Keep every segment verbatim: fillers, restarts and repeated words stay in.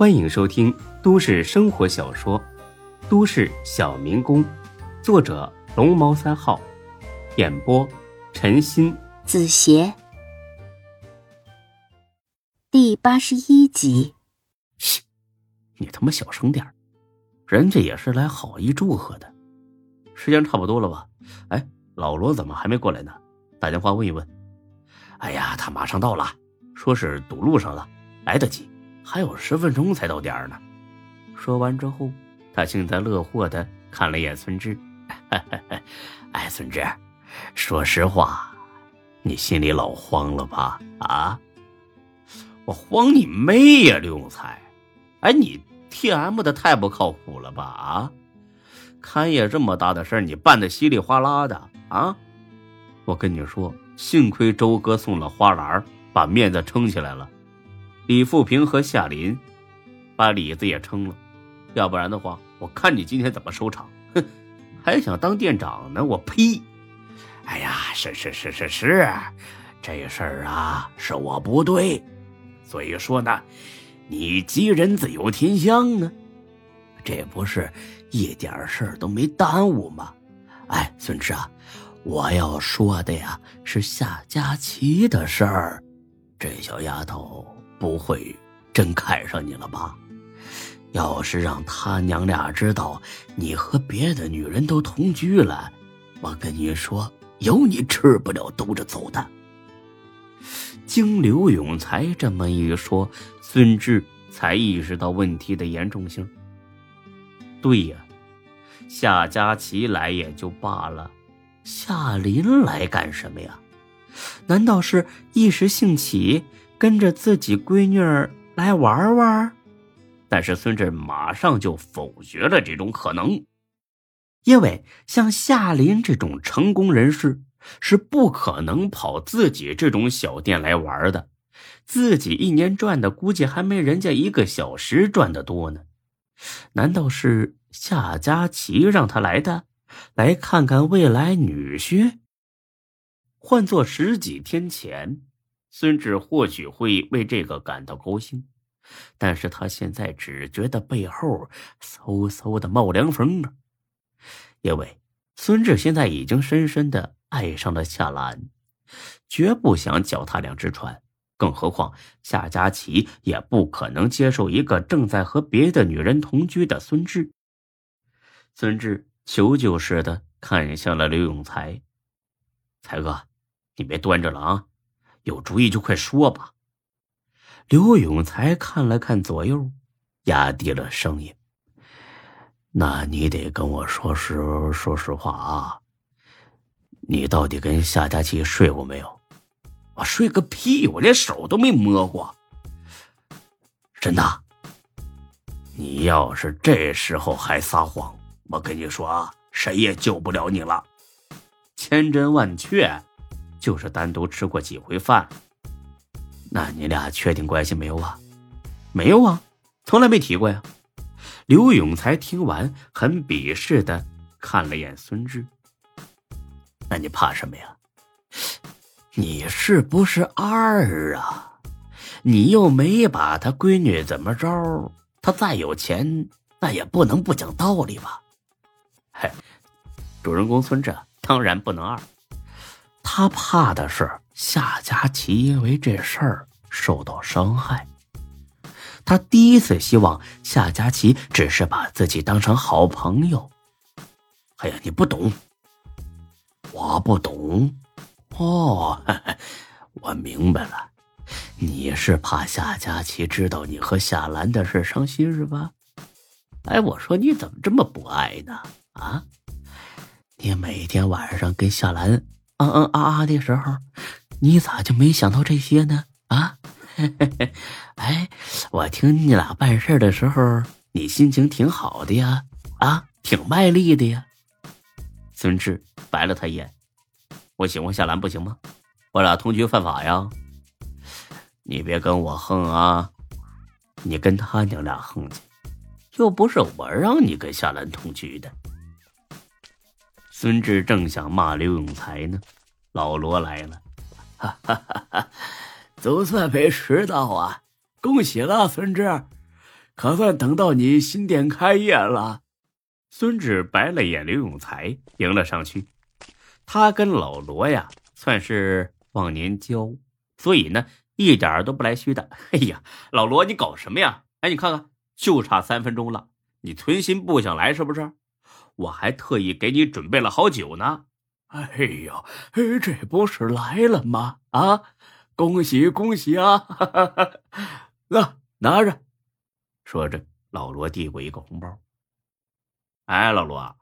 欢迎收听都市生活小说《都市小民工》，作者龙猫三号，演播陈欣，子邪，第八十一集。嘘，你他妈小声点，人家也是来好意祝贺的。时间差不多了吧？哎，老罗怎么还没过来呢？打电话问一问。哎呀，他马上到了，说是堵路上了，来得及，还有十分钟才到点儿呢。说完之后，他幸灾乐祸的看了一眼孙志。哎，孙志，说实话，你心里老慌了吧？啊，我慌你妹呀、啊、刘永才！哎，你 T M 的太不靠谱了吧？啊，勘业这么大的事儿，你办得稀里哗啦的啊！我跟你说，幸亏周哥送了花篮，把面子撑起来了。李富平和夏林把李子也撑了，要不然的话，我看你今天怎么收场。哼，还想当店长呢？我呸！哎呀，是是是是是，这事儿啊是我不对，所以说呢，你吉人自有天相啊，这不是一点事儿都没耽误吗？哎，孙志啊，我要说的呀是夏佳琪的事儿，这小丫头不会真看上你了吧？要是让他娘俩知道你和别的女人都同居了，我跟你说，有你吃不了兜着走的。经刘永才这么一说，孙志才意识到问题的严重性。对呀、啊，夏佳琪来也就罢了，夏林来干什么呀？难道是一时兴起跟着自己闺女儿来玩玩？但是孙志马上就否决了这种可能，因为像夏林这种成功人士是不可能跑自己这种小店来玩的，自己一年赚的估计还没人家一个小时赚得多呢。难道是夏佳琪让他来的，来看看未来女婿？换作十几天前，孙志或许会为这个感到高兴，但是他现在只觉得背后嗖嗖的冒凉风啊！因为孙志现在已经深深的爱上了夏兰，绝不想脚踏两只船，更何况夏佳琪也不可能接受一个正在和别的女人同居的孙志。孙志求救似的看向了刘永才，才哥，你别端着了啊！有主意就快说吧。刘永才看了看左右，压低了声音，那你得跟我说实说实话啊，你到底跟夏佳琪睡过没有？我睡个屁，我连手都没摸过。真的？你要是这时候还撒谎，我跟你说啊，谁也救不了你了。千真万确就是单独吃过几回饭。那你俩确定关系没有啊？没有啊，从来没提过呀。刘永才听完很鄙视的看了眼孙志。那你怕什么呀？你是不是二啊？你又没把他闺女怎么着，他再有钱那也不能不讲道理吧。嘿，主人公孙志当然不能二。他怕的是夏佳琪因为这事儿受到伤害，他第一次希望夏佳琪只是把自己当成好朋友。哎呀，你不懂。我不懂哦，呵呵，我明白了，你是怕夏佳琪知道你和夏兰的事伤心是吧？哎，我说你怎么这么不爱呢？啊，你每天晚上跟夏兰嗯嗯啊啊的时候，你咋就没想到这些呢？啊，嘿嘿嘿，哎，我听你俩办事的时候，你心情挺好的呀，啊，挺卖力的呀。孙志白了他一眼，我喜欢夏兰不行吗？我俩同居犯法呀。你别跟我横啊，你跟他娘俩横去，又不是我让你跟夏兰同居的。孙志正想骂刘永才呢，老罗来了，哈哈哈哈，总算没迟到啊！恭喜了，孙志，可算等到你新店开业了。孙志白了眼刘永才，迎了上去。他跟老罗呀算是忘年交，所以呢一点都不来虚的。哎呀，老罗你搞什么呀？哎，你看看就差三分钟了，你存心不想来是不是？我还特意给你准备了好酒呢。哎呦，这不是来了吗？啊，恭喜恭喜啊！那拿着。说着，老罗递过一个红包。哎，老罗，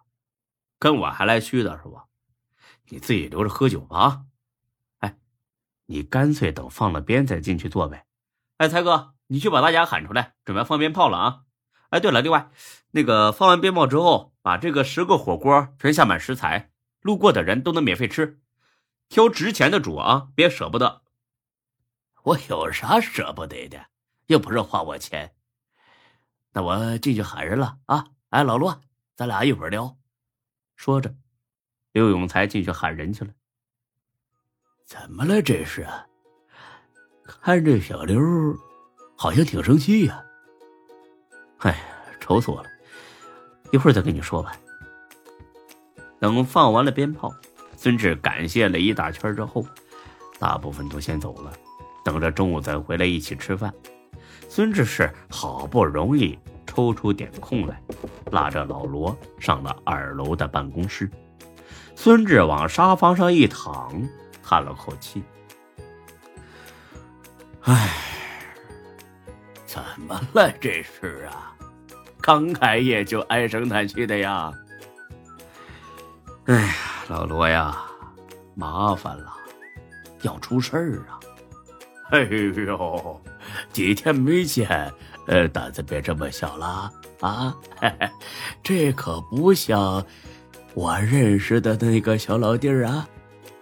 跟我还来虚的是吧？你自己留着喝酒吧啊！哎，你干脆等放了鞭再进去做呗。哎，才哥，你去把大家喊出来，准备放鞭炮了啊！哎，对了，另外，那个放完鞭炮之后，把这个十个火锅全下满食材，路过的人都能免费吃，挑值钱的煮啊，别舍不得。我有啥舍不得的？又不是花我钱。那我进去喊人了啊！哎，老罗，咱俩一会儿聊。说着，刘永才进去喊人去了。怎么了这是？看这小刘好像挺生气呀、啊。哎，愁死我了，一会儿再跟你说吧。等放完了鞭炮，孙志感谢了一大圈之后，大部分都先走了，等着中午再回来一起吃饭。孙志是好不容易抽出点空来，拉着老罗上了二楼的办公室。孙志往沙发上一躺，叹了口气：唉，怎么了这是啊？刚开业就唉声叹气的呀。哎呀，老罗呀，麻烦了，要出事儿啊。哎呦，几天没见，呃，胆子别这么小了啊！嘿嘿，这可不像我认识的那个小老弟儿啊。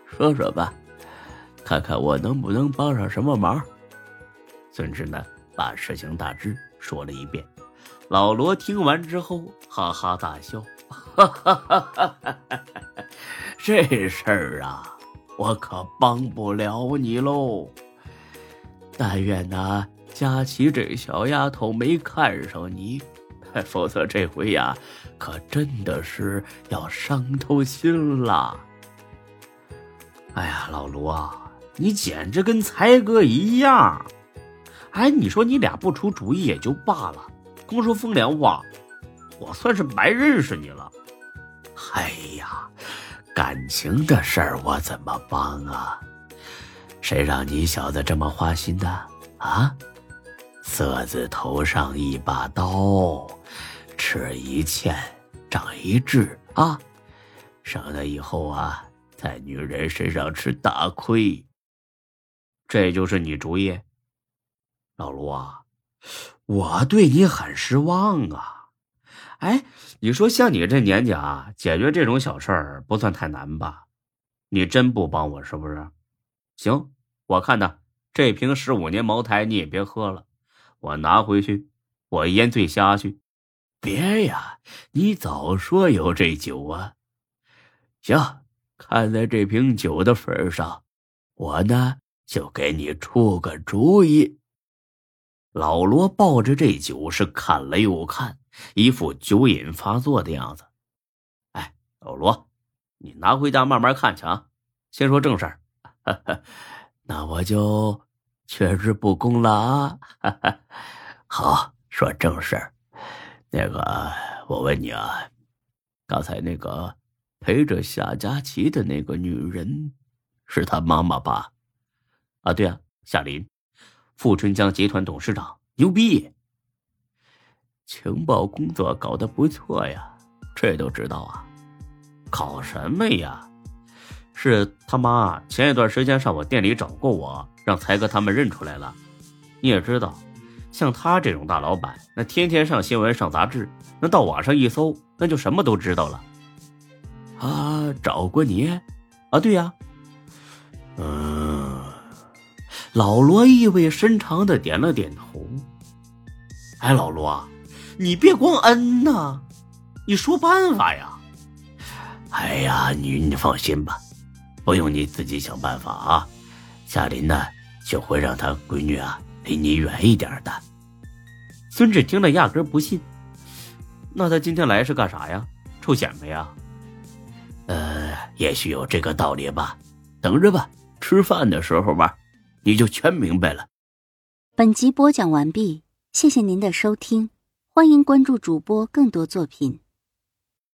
说说吧，看看我能不能帮上什么忙。孙志呢，把事情大致说了一遍。老罗听完之后，哈哈大笑，哈哈哈哈哈哈！这事儿啊，我可帮不了你喽。但愿呐，佳琪这小丫头没看上你，否则这回呀，可真的是要伤透心了。哎呀，老罗，你简直跟才哥一样！哎，你说你俩不出主意也就罢了，光说风凉话，我算是白认识你了。哎呀，感情的事儿我怎么帮啊？谁让你小子这么花心的啊？色字头上一把刀，吃一堑长一智啊，省得以后啊在女人身上吃大亏。这就是你主意？老罗啊，我对你很失望啊。哎，你说像你这年纪啊，解决这种小事儿不算太难吧？你真不帮我是不是？行，我看呢，这瓶十五年茅台你也别喝了，我拿回去，我腌醉虾去。别呀，你早说有这酒啊。行，看在这瓶酒的份上，我呢就给你出个主意。老罗抱着这酒是看了又看，一副酒瘾发作的样子。哎，老罗，你拿回家慢慢看去啊，先说正事儿。那我就确实不公了啊！好，说正事儿。那个，我问你啊，刚才那个陪着夏佳琪的那个女人，是她妈妈吧？啊，对啊，夏琳，富春江集团董事长，牛逼！情报工作搞得不错呀，这都知道啊？搞什么呀？是他妈前一段时间上我店里找过我，让才哥他们认出来了。你也知道，像他这种大老板，那天天上新闻上杂志，那到网上一搜，那就什么都知道了。啊，找过你？啊，对呀、啊。嗯，老罗意味深长的点了点头。哎，老罗，你别光嗯呐，你说办法呀。哎呀，你你放心吧。不用你自己想办法啊，夏琳呢就会让她闺女啊离你远一点的。孙志听了压根不信，那他今天来是干啥呀？臭显摆呀？呃，也许有这个道理吧，等着吧，吃饭的时候吧，你就全明白了。本集播讲完毕，谢谢您的收听，欢迎关注主播更多作品。